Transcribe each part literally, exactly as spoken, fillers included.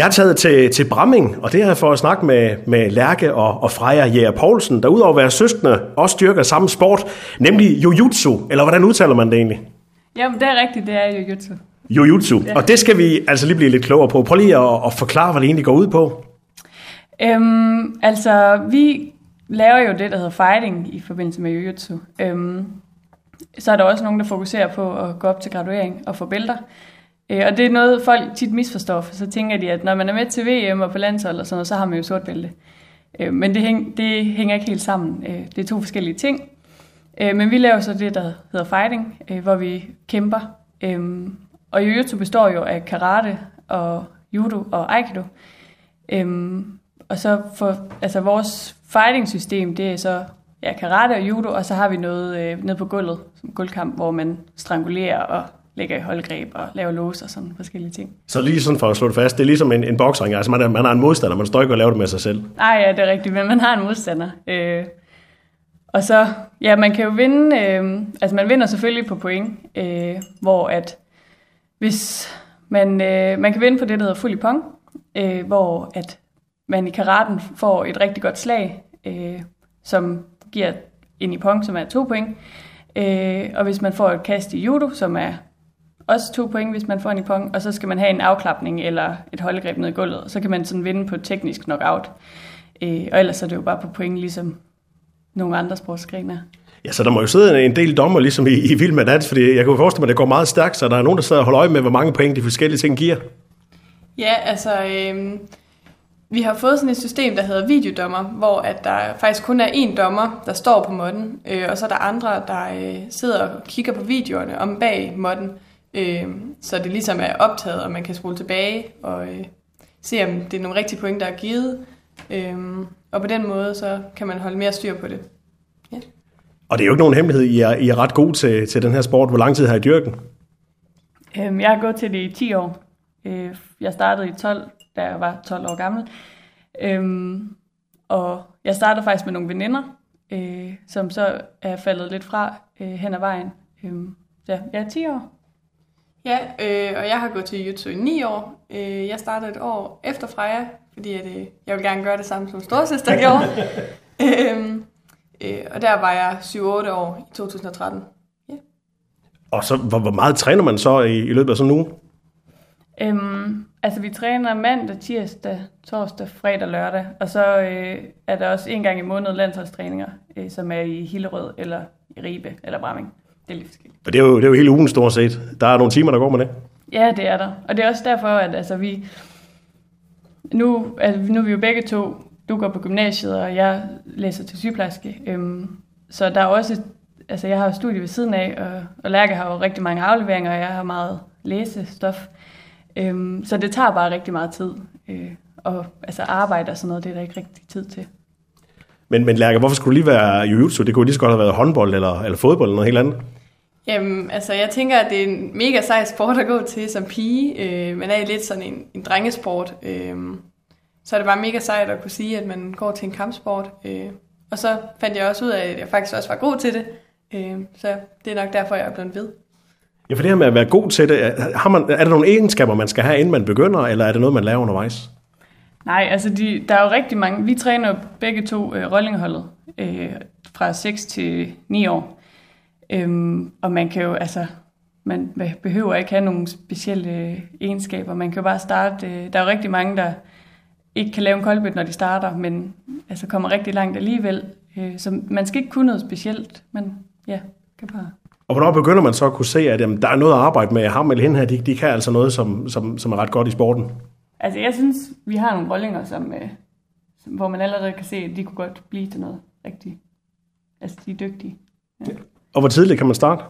Jeg er taget til, til Bramming, og det er for at snakke med, med Lærke og, og Freja Jørgensen, der udover at være søskende også dyrker samme sport, nemlig Jiu-jitsu, eller hvordan udtaler man det egentlig? Jamen, det er rigtigt, det er Jiu-jitsu. Jiu-jitsu, ja. Og det skal vi altså lige blive lidt klogere på. Prøv lige at, at forklare, hvad det egentlig går ud på. Øhm, altså, vi laver jo det, der hedder fighting i forbindelse med Jiu-jitsu. Øhm, så er der også nogen, der fokuserer på at gå op til graduering og få bælter. Og det er noget, folk tit misforstår, for så tænker de, at når man er med til V M og på landshold og sådan noget, så har man jo sort bælte. Men det, hæng, det hænger ikke helt sammen. Det er to forskellige ting. Men vi laver så det, der hedder fighting, hvor vi kæmper. Og jiu-jitsu består jo af karate og judo og aikido. Og så for, altså vores fighting-system, det er så ja, karate og judo, og så har vi noget ned på gulvet, som gulvkamp, hvor man strangulerer og lægger i holdgreb og laver lås og sådan forskellige ting. Så lige sådan for at slå det fast, det er ligesom en, en boksring, altså man, er, man har en modstander, man står ikke og laver det med sig selv. Nej, ja, det er rigtigt, men man har en modstander. Øh, og så, ja, man kan jo vinde, øh, altså man vinder selvfølgelig på point, øh, hvor at, hvis man, øh, man kan vinde på det, der hedder fuld i pong, øh, hvor at man i karaten får et rigtig godt slag, øh, som giver en i pong, som er to point, øh, og hvis man får et kast i judo, som er også to point, hvis man får en i pong, og så skal man have en afklapning eller et holdgreb ned i gulvet, så kan man sådan vinde på teknisk knockout. Øh, og ellers er det jo bare på point, ligesom nogle andre sportsgriner. Ja, så der må jo sidde en del dommer, ligesom i, i Vild med Dans, fordi jeg kan jo forestille mig, at det går meget stærkt, så der er nogen, der sidder og holder øje med, hvor mange point de forskellige ting giver. Ja, altså, øh, vi har fået sådan et system, der hedder videodommer, hvor at der faktisk kun er én dommer, der står på måtten, øh, og så er der andre, der øh, sidder og kigger på videoerne om bag måtten, så det ligesom er optaget, og man kan spole tilbage og øh, se, om det er nogle rigtige point, der er givet. Øh, og på den måde, så kan man holde mere styr på det. Ja. Og det er jo ikke nogen hemmelighed, I er, I er ret gode til, til den her sport. Hvor lang tid har I dyrket den? Øhm, jeg har gået til det i ti år. Øh, jeg startede i tolv, da jeg var tolv år gammel. Øh, og jeg startede faktisk med nogle veninder, øh, som så er faldet lidt fra øh, hen ad vejen. Øh, så jeg er ti år. Ja, øh, og jeg har gået til Jytsø i ni år. Øh, jeg startede et år efter Freja, fordi at, øh, jeg ville gerne gøre det samme som storesøster gjorde. øhm, øh, og der var jeg syv otte år i to tusind og tretten. Ja. Og så, hvor, hvor meget træner man så i, i løbet af sådan en uge? Øhm, altså, vi træner mandag, tirsdag, torsdag, fredag, lørdag. Og så øh, er der også en gang i måneden landsholdstræninger, øh, som er i Hillerød eller i Ribe eller Bramming. Og det er, jo, det er jo hele ugen stort set. Der er nogle timer, der går med det. Ja, det er der. Og det er også derfor, at altså, vi... Nu, altså, nu er vi jo begge to... Du går på gymnasiet, og jeg læser til sygeplejerske. Øhm, så der er også... Altså, jeg har jo studie ved siden af, og, og Lærke har jo rigtig mange afleveringer, og jeg har meget læsestof. Øhm, så det tager bare rigtig meget tid. Øh, og altså, arbejde og sådan noget, det er der ikke rigtig tid til. Men, men Lærke, hvorfor skulle det lige være jiu-jitsu? Det kunne lige så godt have været håndbold eller, eller fodbold eller noget helt andet. Jamen, altså, jeg tænker, at det er en mega sej sport at gå til som pige. Øh, man er i lidt sådan en, en drengesport. Øh, så er det bare mega sejt at kunne sige, at man går til en kampsport. Øh, og så fandt jeg også ud af, at jeg faktisk også var god til det. Øh, så det er nok derfor, jeg er blevet ved. Ja, for det her med at være god til det, har man, er der nogle egenskaber, man skal have, inden man begynder, eller er det noget, man laver undervejs? Nej, altså, de, der er jo rigtig mange. Vi træner begge to øh, rollingholdet øh, fra seks til ni år. Øhm, og man kan jo, altså, man behøver ikke have nogle specielle egenskaber. Man kan jo bare starte. Øh, der er jo rigtig mange, der ikke kan lave en koldbøtte, når de starter, men altså kommer rigtig langt alligevel. Øh, så man skal ikke kunne noget specielt, men ja, kan bare. Og hvornår begynder man så at kunne se, at jamen, der er noget at arbejde med ham eller hende her? De, de kan altså noget, som, som, som er ret godt i sporten. Altså, jeg synes, vi har nogle rollinger, som, øh, som, hvor man allerede kan se, at de kunne godt blive til noget rigtigt. Altså, de er dygtige. Ja. Og hvor tidligt kan man starte?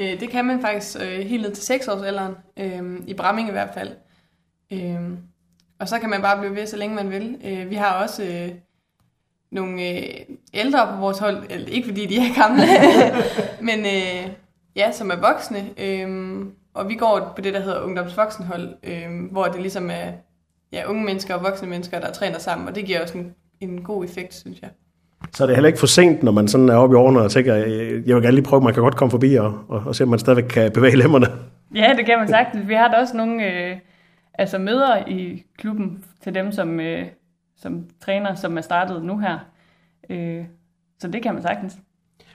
Øh, det kan man faktisk øh, helt ned til seks-årsalderen, øh, i Bramming i hvert fald. Øh, og så kan man bare blive ved, så længe man vil. Øh, vi har også øh, nogle øh, ældre på vores hold, eller ikke fordi de er gamle, men øh, ja, som er voksne. Øh, og vi går på det, der hedder ungdomsvoksenhold, øh, hvor det ligesom er ja, unge mennesker og voksne mennesker, der træner sammen, og det giver også en, en god effekt, synes jeg. Så det er heller ikke for sent, når man sådan er oppe i årene og tænker, jeg vil gerne lige prøve, man kan godt komme forbi og, og, og se, om man stadigvæk kan bevæge lemmerne. Ja, det kan man sagtens. Vi har da også nogle, øh, altså møder i klubben til dem, som, øh, som træner, som er startet nu her. Øh, så det kan man sagtens.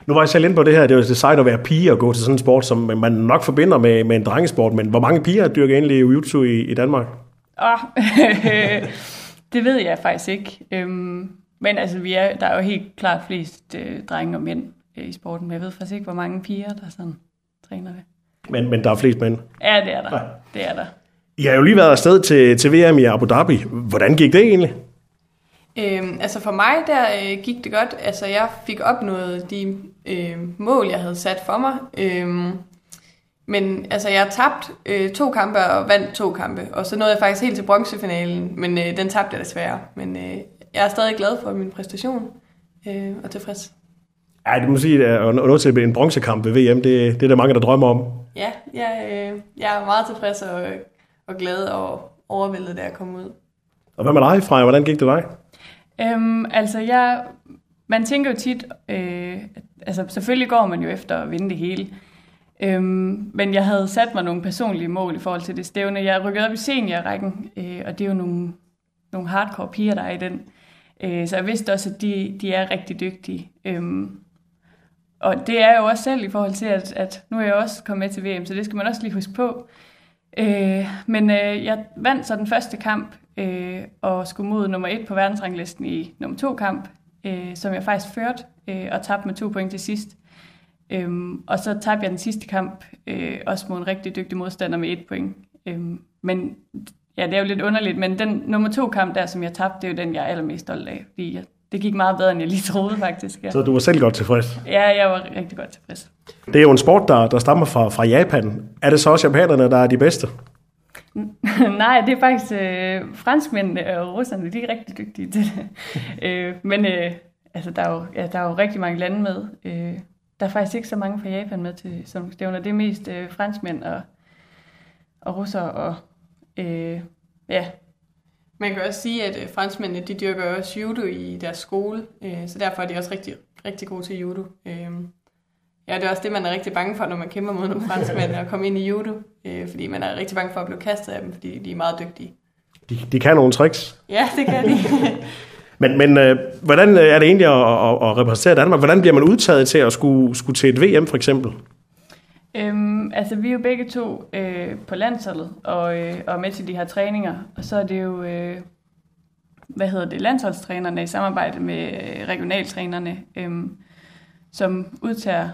Nu var jeg selv inde på det her, det er jo det sejt at være pige og gå til sådan en sport, som man nok forbinder med, med en drengesport, men hvor mange piger dyrker egentlig jiu-jitsu i, i Danmark? Oh, det ved jeg faktisk ikke. Øhm, men altså, vi er, der er jo helt klart flest øh, drenge og mænd øh, i sporten, men jeg ved faktisk ikke, hvor mange piger, der sådan træner det. Men, men der er flest mænd? Ja, det er der. Nej. Det er der. I har jo lige været afsted til, til V M i Abu Dhabi. Hvordan gik det egentlig? Øhm, altså for mig, der øh, gik det godt. Altså jeg fik opnået de øh, mål, jeg havde sat for mig. Øhm, men altså jeg tabte øh, to kampe og vandt to kampe. Og så nåede jeg faktisk helt til bronzefinalen, men øh, den tabte jeg desværre. Men øh, jeg er stadig glad for min præstation øh, og tilfreds. Ja, det må sige, at nå til en bronzekamp ved V M, det, det er der mange, der drømmer om. Ja, jeg, øh, jeg er meget tilfreds og, og glad og overvældet, da jeg kom ud. Og hvad med dig, Freja? Hvordan gik det dig? Øhm, altså, jeg, man tænker jo tit, øh, altså selvfølgelig går man jo efter at vinde det hele, øhm, men jeg havde sat mig nogle personlige mål i forhold til det stævne. Jeg rykkede op i seniorrækken, øh, og det er jo nogle, nogle hardcore piger, der er i den. Øh, så jeg vidste også, at de, de er rigtig dygtige. Øhm, og det er jeg jo også selv i forhold til, at, at nu er jeg også kommet med til V M, så det skal man også lige huske på. Øh, men øh, jeg vandt så den første kamp, øh, og skulle mod nummer et på verdensranglisten i nummer to kamp, øh, som jeg faktisk førte, øh, og tabte med to point til sidst. Øh, og så tabte jeg den sidste kamp, øh, også mod en rigtig dygtig modstander med et point. Øh, men ja, det er jo lidt underligt, men den nummer to kamp der, som jeg tabte, det er jo den, jeg er allermest stolt af, fordi jeg, det gik meget bedre, end jeg lige troede faktisk. Ja. Så du var selv godt tilfreds? Ja, jeg var rigtig godt tilfreds. Det er jo en sport, der, der stammer fra, fra Japan. Er det så også japanerne, der er de bedste? Nej, det er faktisk øh, franskmændene og russerne, de er rigtig dygtige til det. øh, men øh, altså, der, er jo, ja, der er jo rigtig mange lande med. Øh, der er faktisk ikke så mange fra Japan med til som stævner. Det er mest øh, franskmænd og, og russer og øh, ja. Man kan også sige, at franskmændene de dyrker også judo i deres skole, øh, så derfor er de også rigtig, rigtig gode til judo. Øh, ja, det er også det, man er rigtig bange for, når man kæmper mod nogle franskmænd og kommer ind i judo, øh, fordi man er rigtig bange for at blive kastet af dem, fordi de er meget dygtige. De, de kan nogle tricks. Ja, det kan de. men men øh, hvordan er det egentlig at, at, at repræsentere Danmark? Hvordan bliver man udtaget til at skulle, skulle til et V M for eksempel? Øhm, altså vi er jo begge to øh, på landsholdet og, øh, og med til de her træninger, og så er det jo øh, hvad hedder det, landsholdstrænerne i samarbejde med øh, regionaltrænerne, øh, som udtager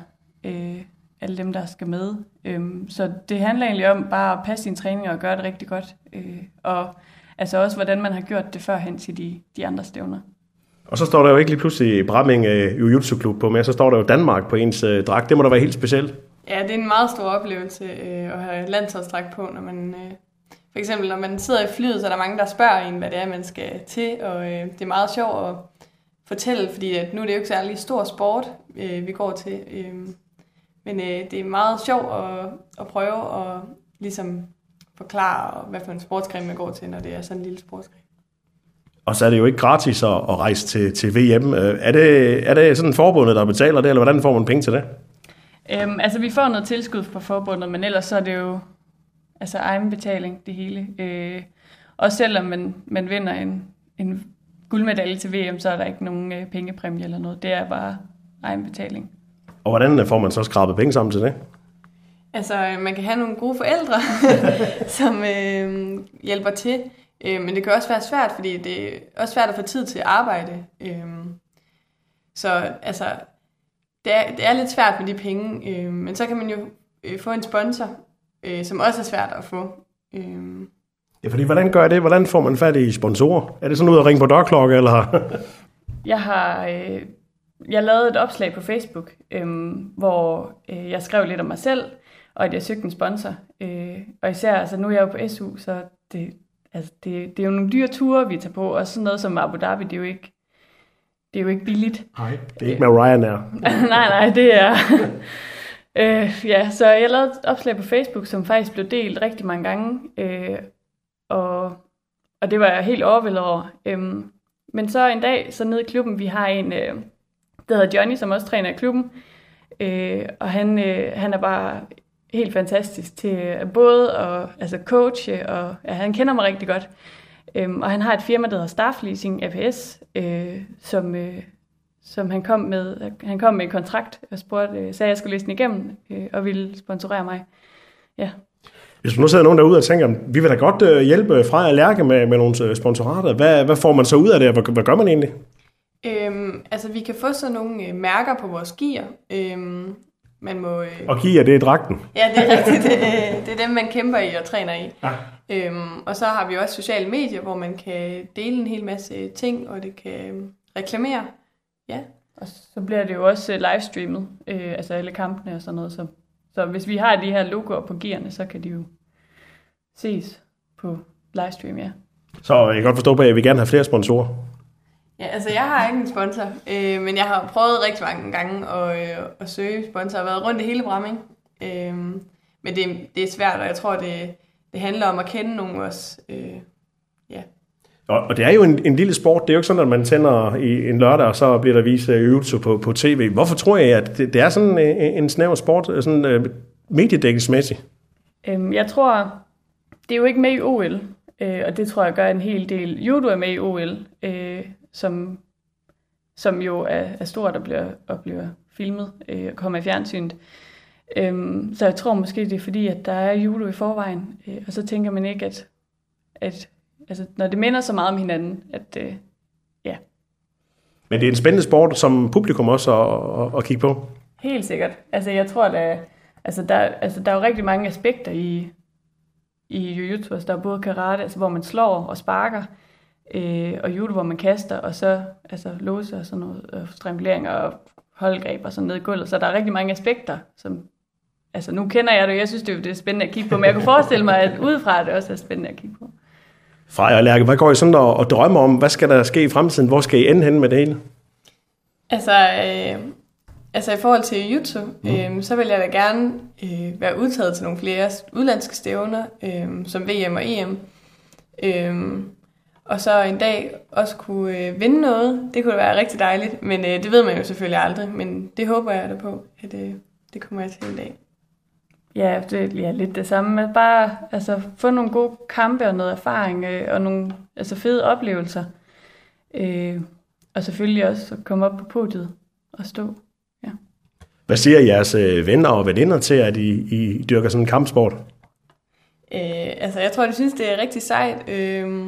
øh, alle dem, der skal med. Øh, så det handler egentlig om bare at passe sine træninger og gøre det rigtig godt, øh, og altså også hvordan man har gjort det førhen til de, de andre stævner. Og så står der jo ikke lige pludselig Bramming øh, Jiu-jitsu-klub på, men så står der jo Danmark på ens øh, dragt. Det må da være helt specielt. Ja, det er en meget stor oplevelse øh, at have landsholdsdragt på, når man øh, for eksempel når man sidder i flyet, så er der mange, der spørger en, hvad det er, man skal til, og øh, det er meget sjovt at fortælle, fordi at nu er det jo ikke særlig stor sport, øh, vi går til, øh, men øh, det er meget sjovt at, at prøve at ligesom forklare, hvad for en sportsgren man går til, når det er sådan en lille sportsgren. Og så er det jo ikke gratis at, at rejse til, til V M. Er det, er det sådan forbundet, der betaler det, eller hvordan får man penge til det? Øhm, altså, vi får noget tilskud fra forbundet, men ellers så er det jo altså egenbetaling, det hele. Øh, og selvom man, man vinder en, en guldmedalje til V M, så er der ikke nogen øh, pengepræmie eller noget. Det er bare egenbetaling. Og hvordan får man så skrabet penge sammen til det? Altså, man kan have nogle gode forældre, som øh, hjælper til. Øh, men det kan også være svært, fordi det er også svært at få tid til at arbejde. Øh, så altså... Det er, det er lidt svært med de penge, øh, men så kan man jo øh, få en sponsor, øh, som også er svært at få. Øh. Ja, fordi hvordan gør jeg det? Hvordan får man fat i sponsorer? Er det sådan ud at ringe på dørklokke, eller? jeg har øh, jeg lavede et opslag på Facebook, øh, hvor øh, jeg skrev lidt om mig selv, og at jeg søgte en sponsor. Øh, og især, altså nu er jeg jo på S U, så det, altså, det, det er jo nogle dyre ture, vi tager på, og sådan noget som Abu Dhabi, det er jo ikke... Det er jo ikke billigt. Nej, det er ikke med Ryanair. nej, nej, det er... øh, ja, så jeg lavede et opslag på Facebook, som faktisk blev delt rigtig mange gange. Øh, og, og det var jeg helt overvældet over. Øh, men så en dag, så nede i klubben, vi har en, øh, der hedder Johnny, som også træner i klubben. Øh, og han, øh, han er bare helt fantastisk til både at altså coache, og ja, han kender mig rigtig godt. Øhm, og han har et firma, der hedder Staff Leasing A P S, øh, som, øh, som han, kom med, han kom med en kontrakt og spurgte, øh, sagde, jeg skulle læse den igennem øh, og ville sponsorere mig. Ja. Hvis man nu sidder nogen derude og tænker, vi vil da godt hjælpe Freja og Lærke med, med nogle sponsorater, hvad, hvad får man så ud af det, og hvad, hvad gør man egentlig? Øhm, altså, vi kan få sådan nogle øh, mærker på vores gear. Øhm, man må, øh... Og gear, det er dragten? Ja, det er rigtigt. Det, det er dem, man kæmper i og træner i. Ah. Øhm, og så har vi også sociale medier, hvor man kan dele en hel masse ting, og det kan reklamere. Ja. Og så bliver det jo også livestreamet, øh, altså alle kampene og sådan noget. Så, så hvis vi har de her logoer på gearne, så kan de jo ses på livestream, ja. Så jeg kan godt forstå, at I vil gerne have flere sponsorer. Ja, altså jeg har ikke en sponsor, øh, men jeg har prøvet rigtig mange gange at, øh, at søge sponsor. Jeg har været rundt i hele Bramming, øh, men det, det er svært, og jeg tror, det, det handler om at kende nogen også. Øh, ja. og, og det er jo en, en lille sport. Det er jo ikke sådan, at man tænder i en lørdag, og så bliver der vist Jytsø på, på tv. Hvorfor tror jeg, at det, det er sådan en, en snæver sport, sådan øh, mediedækningsmæssigt? Øhm, jeg tror, det er jo ikke med i O L, øh, og det tror jeg gør en hel del. Jo, du er med i O L, øh, Som, som jo er, er stort og bliver, og bliver filmet øh, og kommer i fjernsynet. Øhm, så jeg tror måske, det er fordi, at der er judo i forvejen, øh, og så tænker man ikke, at, at altså, når det minder så meget om hinanden, at øh, ja. Men det er en spændende sport, som publikum også at, at kigge på. Helt sikkert. Altså jeg tror, at altså, der, altså, der er jo rigtig mange aspekter i, i jiu-jitsu. Altså, der er både karate, altså, hvor man slår og sparker, Øh, og judo, hvor man kaster, og så altså, låser og sådan noget, og strangulering og holdgreb og sådan ned i gulvet. Så der er rigtig mange aspekter, som... Altså, nu kender jeg det, og jeg synes, det er spændende at kigge på, men jeg kunne forestille mig, at udefra det også er spændende at kigge på. Freja og Lærke, hvad går I sådan og drømmer om? Hvad skal der ske i fremtiden? Hvor skal I ende hen med det hele? Altså, øh, altså i forhold til jiu-jitsu, øh, så vil jeg da gerne øh, være udtaget til nogle flere udlandske stævner, øh, som V M og E M. Øh, Og så en dag også kunne øh, vinde noget. Det kunne være rigtig dejligt, men øh, det ved man jo selvfølgelig aldrig. Men det håber jeg da på, at øh, det kommer jeg til en dag. Ja, det er lidt det samme. Bare altså, få nogle gode kampe og noget erfaring, øh, og nogle altså, fede oplevelser. Øh, og selvfølgelig også komme op på podiet og stå. Ja. Hvad siger jeres øh, venner og veninder til, at I, I dyrker sådan en kampsport? Øh, altså, jeg tror, de synes, det er rigtig sejt. Øh,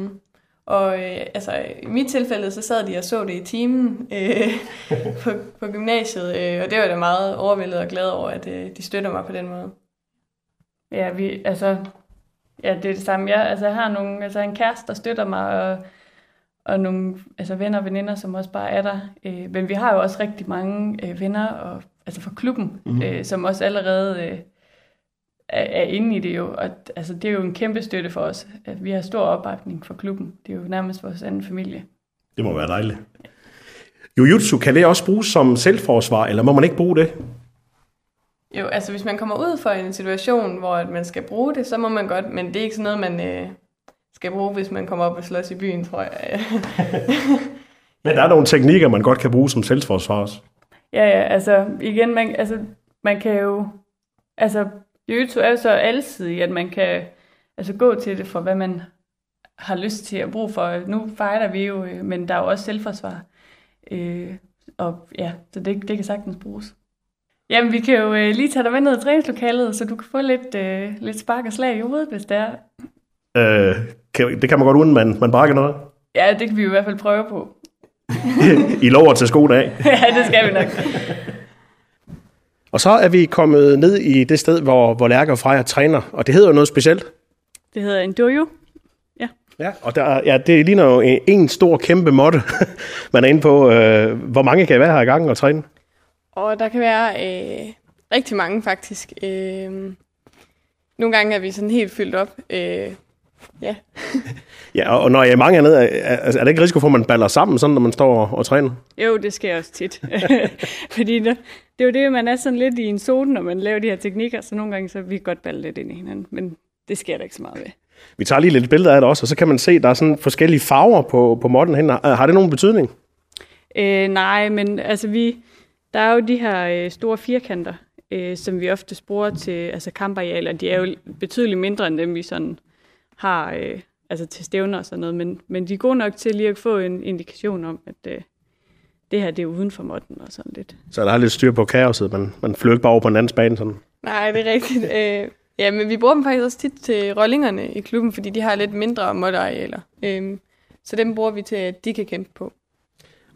Og øh, altså, i mit tilfælde, så sad de og så det i timen øh, på, på gymnasiet, øh, og det var da meget overvældet og glad over, at øh, de støtter mig på den måde. Ja, vi, altså, ja det er det samme. Jeg, altså, jeg har nogle, altså, en kæreste, der støtter mig, og, og nogle altså, venner og veninder, som også bare er der. Øh, men vi har jo også rigtig mange øh, venner og, altså, fra klubben, mm-hmm. øh, som også allerede... Øh, er inde i det jo, og altså, det er jo en kæmpe støtte for os, at vi har stor opbakning for klubben. Det er jo nærmest vores anden familie. Det må være dejligt. Jiu-jitsu, kan det også bruges som selvforsvar, eller må man ikke bruge det? Jo, altså hvis man kommer ud for en situation, hvor man skal bruge det, så må man godt, men det er ikke sådan noget, man øh, skal bruge, hvis man kommer op og slås i byen, tror jeg. Men der er nogle teknikker, man godt kan bruge som selvforsvar også. Ja, ja, altså igen, man, altså, man kan jo... altså jiu-jitsu er jo så alsidig, at man kan altså, gå til det for, hvad man har lyst til at bruge for. Nu fighter vi jo, men der er jo også selvforsvar. Øh, og ja, så det, det kan sagtens bruges. Jamen, vi kan jo øh, lige tage dig med ned i træningslokalet, så du kan få lidt, øh, lidt spark og slag i hovedet, hvis det er. Øh, kan, det kan man godt uden, man, man brækker noget. Ja, det kan vi i hvert fald prøve på. I lover til skoene af. Ja, det skal vi nok. Og så er vi kommet ned i det sted, hvor, hvor Lærke og Freja træner, og det hedder jo noget specielt. Det hedder en dojo. Ja. Ja, og der, ja, det ligner jo en, en stor, kæmpe måtte, man er inde på. Øh, hvor mange kan være her i gangen og træne? Og der kan være øh, rigtig mange, faktisk. Øh, nogle gange er vi sådan helt fyldt op. Øh, ja. Ja, og når jeg er mange hernede, er, er, er der ikke risiko for, at man baller sammen, sådan når man står og, og træner? Jo, det sker også tit. Fordi... Der, det er jo det, man er sådan lidt i en zone, når man laver de her teknikker, så nogle gange så vi godt balle lidt ind i hinanden, men det sker der ikke så meget ved. Vi tager lige lidt billeder af det også, og så kan man se, at der er sådan forskellige farver på, på måtten hen. Har det nogen betydning? Øh, nej, men altså vi, der er jo de her store firkanter, øh, som vi ofte bruger til altså kamparealer. De er jo betydeligt mindre end dem, vi sådan har øh, altså til stævner og sådan noget, men, men de er gode nok til lige at få en indikation om, at øh, det her det er uden for måtten og sådan lidt. Så der er lidt styr på kaoset, man, man flyver ikke bare over på en anden bane sådan? Nej, det er rigtigt. Øh, ja, men vi bruger dem faktisk også tit til rollingerne i klubben, fordi de har lidt mindre måttearealer. Øh, så dem bruger vi til, at de kan kæmpe på.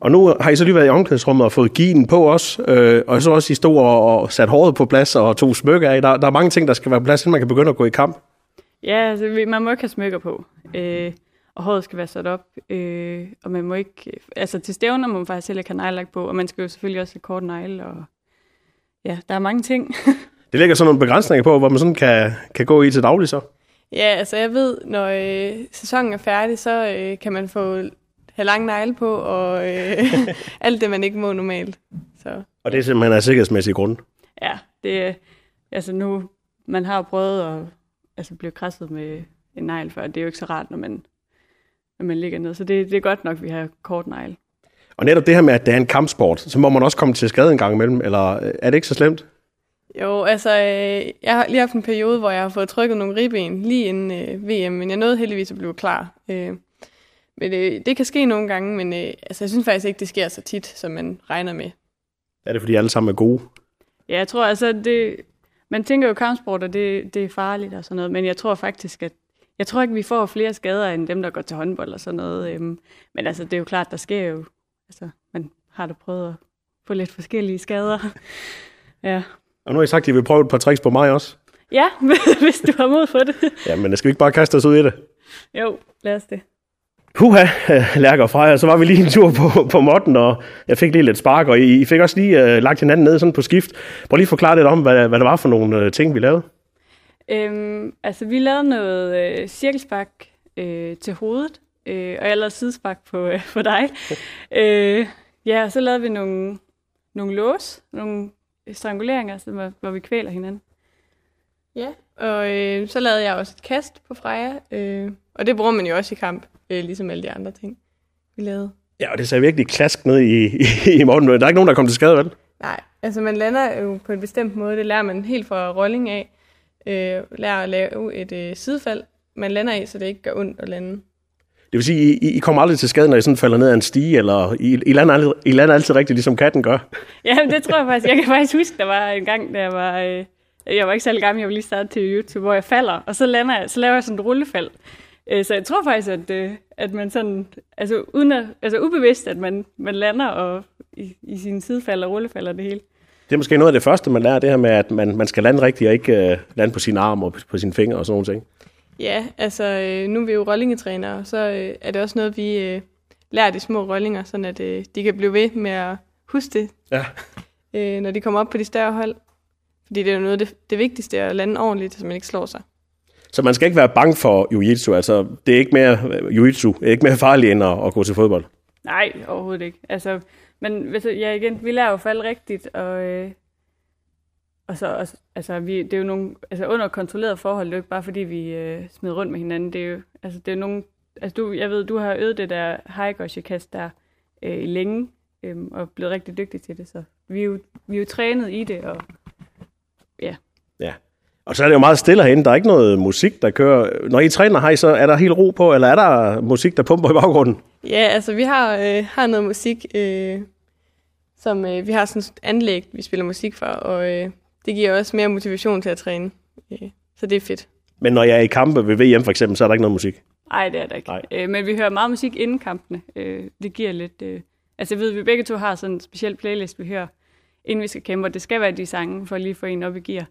Og nu har I så lige været i omklædningsrummet og fået ginen på os, øh, og så også I stod og sat håret på plads og tog smykker af. Der, der er mange ting, der skal være på plads, inden man kan begynde at gå i kamp. Ja, altså, man må ikke have smykker på, øh, og håret skal være sat op, øh, og man må ikke, altså til stævner må man faktisk heller ikke have neglelak på, og man skal jo selvfølgelig også have kort negle, og ja, der er mange ting. Det ligger sådan nogle begrænsninger på, hvor man sådan kan, kan gå i til daglig så? Ja, altså jeg ved, når øh, sæsonen er færdig, så øh, kan man få... have lange negle på, og øh, alt det, man ikke må normalt. Så. Og det er simpelthen af sikkerhedsmæssige grunde? Ja, det altså nu, man har jo prøvet at altså, blive kræsset med en negl før, det er jo ikke så rart, når man, når man ligger ned, så det, det er godt nok, vi har kort negle. Og netop det her med, at det er en kampsport, så må man også komme til skade en gang imellem, eller er det ikke så slemt? Jo, altså, øh, jeg har lige haft en periode, hvor jeg har fået trykket nogle ribben lige inden øh, V M, men jeg nåede heldigvis at blive klar. Øh, Men øh, det kan ske nogle gange, men øh, altså, jeg synes faktisk ikke, det sker så tit, som man regner med. Er det, fordi alle sammen er gode? Ja, jeg tror altså, det, man tænker jo kampsport, og det, det er farligt og sådan noget, men jeg tror faktisk, at jeg tror ikke, vi får flere skader, end dem, der går til håndbold og sådan noget. Øhm, men altså, det er jo klart, der sker jo, altså, man har da prøvet at få lidt forskellige skader. Ja. Og nu har I sagt, at I vil prøve et par tricks på mig også. Ja, hvis du har mod for det. Ja, men skal vi ikke bare kaste os ud i det? Jo, lad os det. Huha, Lærke og Freja, så var vi lige en tur på, på måtten, og jeg fik lige lidt spark, og I, I fik også lige uh, lagt hinanden ned sådan på skift. Prøv lige at forklare lidt om, hvad, hvad det var for nogle uh, ting, vi lavede. Øhm, altså, vi lavede noget uh, cirkelspark uh, til hovedet, uh, og jeg lavede sidespark på, uh, på dig. uh, ja, så lavede vi nogle, nogle lås, nogle stranguleringer, så, hvor vi kvæler hinanden. Ja, og øh, så lavede jeg også et kast på Freja, øh, og det bruger man jo også i kamp, øh, ligesom alle de andre ting, vi lavede. Ja, og det ser virkelig klask ned i, i, i morgen. Der er ikke nogen, der kommer til skade, vel? Nej, altså man lander jo på en bestemt måde, det lærer man helt fra rolling af. Øh, lærer at lave et øh, sidefald, man lander i, så det ikke gør ondt at lande. Det vil sige, I, I kommer aldrig til skade, når I sådan falder ned ad en stige, eller I, I, lander, aldrig, I lander altid rigtigt, ligesom katten gør? Ja, det tror jeg faktisk. Jeg kan faktisk huske, der var en gang, der var... Øh, Jeg var ikke særlig gammel, jeg var lige startet til YouTube, hvor jeg falder, og så, lander jeg, så laver jeg sådan et rullefald. Så jeg tror faktisk, at, at man sådan, altså, uden at, altså ubevidst, at man, man lander og i, i sine sidefald og rullefalder det hele. Det er måske noget af det første, man lærer, det her med, at man, man skal lande rigtigt og ikke uh, lande på sine arme og på, på sine fingre og sådan noget. Ja, altså nu er vi jo rollingetrænere, så er det også noget, vi uh, lærer de små rollinger, sådan at uh, de kan blive ved med at huske det, ja. uh, når de kommer op på de større hold. Fordi det er jo noget af det, det vigtigste at lande ordentligt, så man ikke slår sig. Så man skal ikke være bange for jiu-jitsu? Altså, det er ikke mere, jiu-jitsu er ikke mere farligt end at, at gå til fodbold? Nej, overhovedet ikke. Altså, men hvis, ja, igen, vi lærer jo falde rigtigt, og, øh, og så, og, altså, vi, det er jo nogle, altså, under kontrolleret forhold, det er jo ikke bare fordi, vi øh, smider rundt med hinanden. Det er jo, altså, det er nogle, altså, du, jeg ved, du har øvet det der high-gosh-kast der øh, længe, øh, og blevet rigtig dygtig til det, så vi er jo, vi er jo trænet i det, og Yeah. Ja. Og så er det jo meget stille herinde. Der er ikke noget musik, der kører. Når I træner, har I så, er der helt ro på, eller er der musik, der pumper i baggrunden? Ja, altså vi har, øh, har noget musik, øh, som øh, vi har sådan et anlæg, vi spiller musik for, og øh, det giver også mere motivation til at træne. Øh, så det er fedt. Men når jeg er i kampe ved V M for eksempel, så er der ikke noget musik? Nej, det er der ikke. Øh, men vi hører meget musik inden kampene. Øh, det giver lidt... Øh... Altså jeg ved, vi begge to har sådan en speciel playlist, vi hører, inden vi skal kæmpe, og det skal være de sange, for at lige få en op i gear.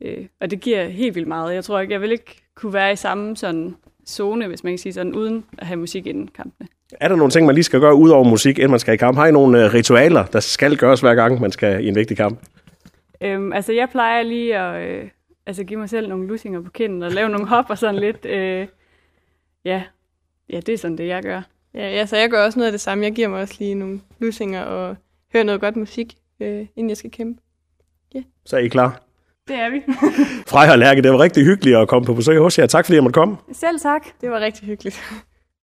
Øh, og det giver helt vildt meget. Jeg tror ikke, jeg vil ikke kunne være i samme sådan zone, hvis man kan sige sådan, uden at have musik inden kampene. Er der nogle ting, man lige skal gøre ud over musik, inden man skal i kamp? Har I nogle ritualer, der skal gøres hver gang, man skal i en vigtig kamp? Øhm, altså, jeg plejer lige at øh, altså, give mig selv nogle lussinger på kinden, og lave nogle hop og sådan lidt. Øh, ja. ja, det er sådan det, jeg gør. Ja, ja, så jeg gør også noget af det samme. Jeg giver mig også lige nogle lussinger og hører noget godt musik, Øh, inden jeg skal kæmpe. Yeah. Så er I klar? Det er vi. Freja og Lærke, det var rigtig hyggeligt at komme på besøg hos jer. Tak fordi jeg måtte komme. Selv tak. Det var rigtig hyggeligt.